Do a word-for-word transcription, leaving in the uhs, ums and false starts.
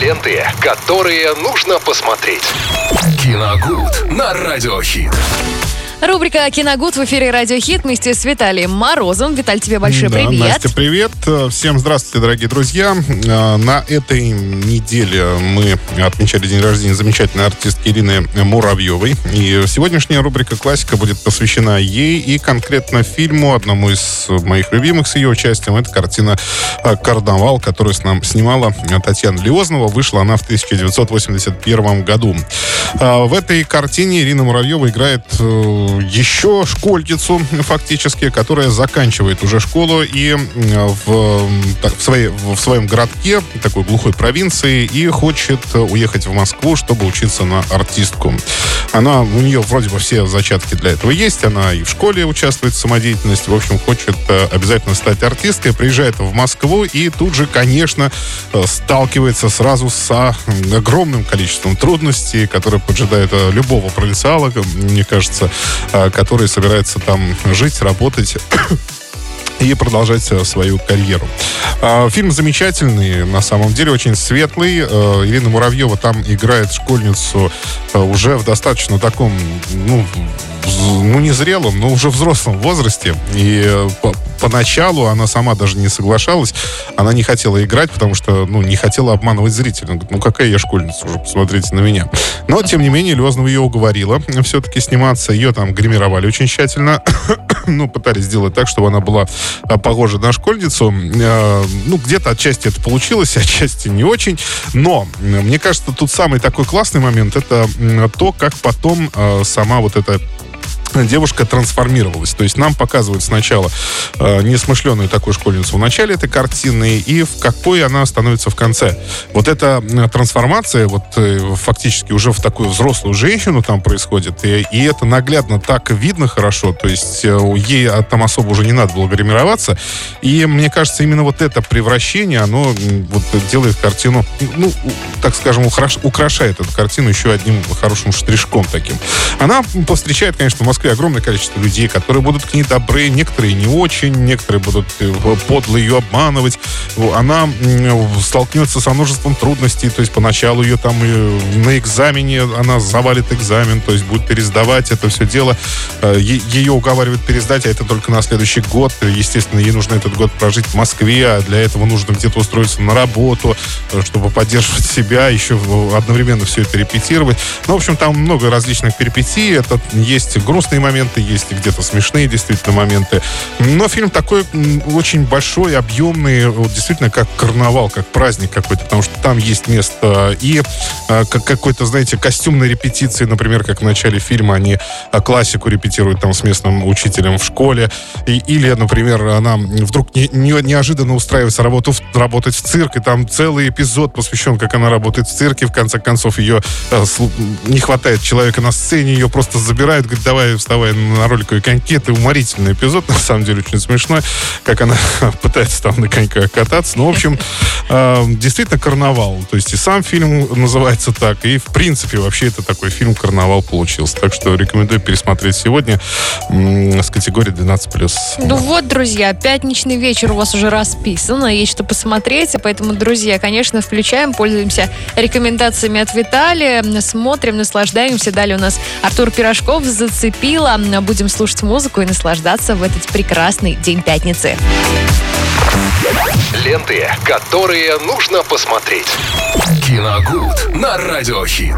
Ленты, которые нужно посмотреть. Киногуд на Радио Хит. Рубрика «Киногуд» в эфире «Радио Хит» вместе с Виталием Морозом. Виталь, тебе большой да, привет. Настя, привет. Всем здравствуйте, дорогие друзья. На этой неделе мы отмечали день рождения замечательной артистки Ирины Муравьевой. И сегодняшняя рубрика «Классика» будет посвящена ей и конкретно фильму, одному из моих любимых с ее участием. Это картина «Карнавал», которую с нам снимала Татьяна Лиознова. Вышла она в тысяча девятьсот восемьдесят первом году. В этой картине Ирина Муравьева играет... еще школьницу, фактически, которая заканчивает уже школу и в, так, в, своей, в своем городке, такой глухой провинции, и хочет уехать в Москву, чтобы учиться на артистку. Она, у нее вроде бы все зачатки для этого есть, она и в школе участвует в самодеятельности, в общем, хочет обязательно стать артисткой, приезжает в Москву и тут же, конечно, сталкивается сразу с огромным количеством трудностей, которые поджидают любого провинциала, мне кажется, который собирается там жить, работать и продолжать свою карьеру. Фильм замечательный, на самом деле, очень светлый. Ирина Муравьева там играет школьницу уже в достаточно таком, ну, ну не зрелом, но уже взрослом возрасте. И поначалу она сама даже не соглашалась. Она не хотела играть, потому что, ну, не хотела обманывать зрителя. Говорит, ну какая я школьница уже, посмотрите на меня. Но, тем не менее, Лиознова ее уговорила все-таки сниматься. Ее там гримировали очень тщательно. Ну, пытались сделать так, чтобы она была похожа на школьницу. Ну, где-то отчасти это получилось, отчасти не очень. Но, мне кажется, тут самый такой классный момент — это то, как потом сама вот эта девушка трансформировалась. То есть нам показывают сначала э, несмышленную такую школьницу в начале этой картины и в какой она становится в конце. Вот эта э, трансформация вот э, фактически уже в такую взрослую женщину там происходит. И, и это наглядно так видно хорошо. То есть э, ей там особо уже не надо было гримироваться. И мне кажется, именно вот это превращение, оно э, вот, делает картину, ну, так скажем, украш, украшает эту картину еще одним хорошим штришком таким. Она повстречает, конечно, в Москве огромное количество людей, которые будут к ней добры, некоторые не очень, некоторые будут подло ее обманывать. Она столкнется со множеством трудностей, то есть поначалу ее там на экзамене, она завалит экзамен, то есть будет пересдавать это все дело. Е- ее уговаривают пересдать, а это только на следующий год. Естественно, ей нужно этот год прожить в Москве, а для этого нужно где-то устроиться на работу, чтобы поддерживать себя, еще одновременно все это репетировать. Ну, в общем, там много различных перипетий. Это есть грустные моменты, есть и где-то смешные действительно моменты. Но фильм такой очень большой, объемный, действительно как карнавал, как праздник какой-то, потому что там есть место и какой-то, знаете, костюмной репетиции, например, как в начале фильма они классику репетируют там с местным учителем в школе, и, или, например, она вдруг не, не, неожиданно устраивается работу, работать в цирк, и там целый эпизод посвящен, как она работает в цирке, в конце концов ее не хватает человека на сцене, ее просто забирают, говорит, давай вставай на роликовые коньки. Это уморительный эпизод, на самом деле очень смешной, как она пытается там на коньках кататься. Ну, в общем, э, действительно карнавал. То есть и сам фильм называется так, и в принципе вообще это такой фильм «Карнавал» получился. Так что рекомендую пересмотреть сегодня м- с категории двенадцать плюс. Ну вот, друзья, пятничный вечер у вас уже расписан, есть что посмотреть, поэтому, друзья, конечно, включаем, пользуемся рекомендациями от Виталия, смотрим, наслаждаемся. Далее у нас Артур Пирожков «Зацепил». Будем слушать музыку и наслаждаться в этот прекрасный день пятницы. Ленты, которые нужно посмотреть. Киногуд на Радио Хит.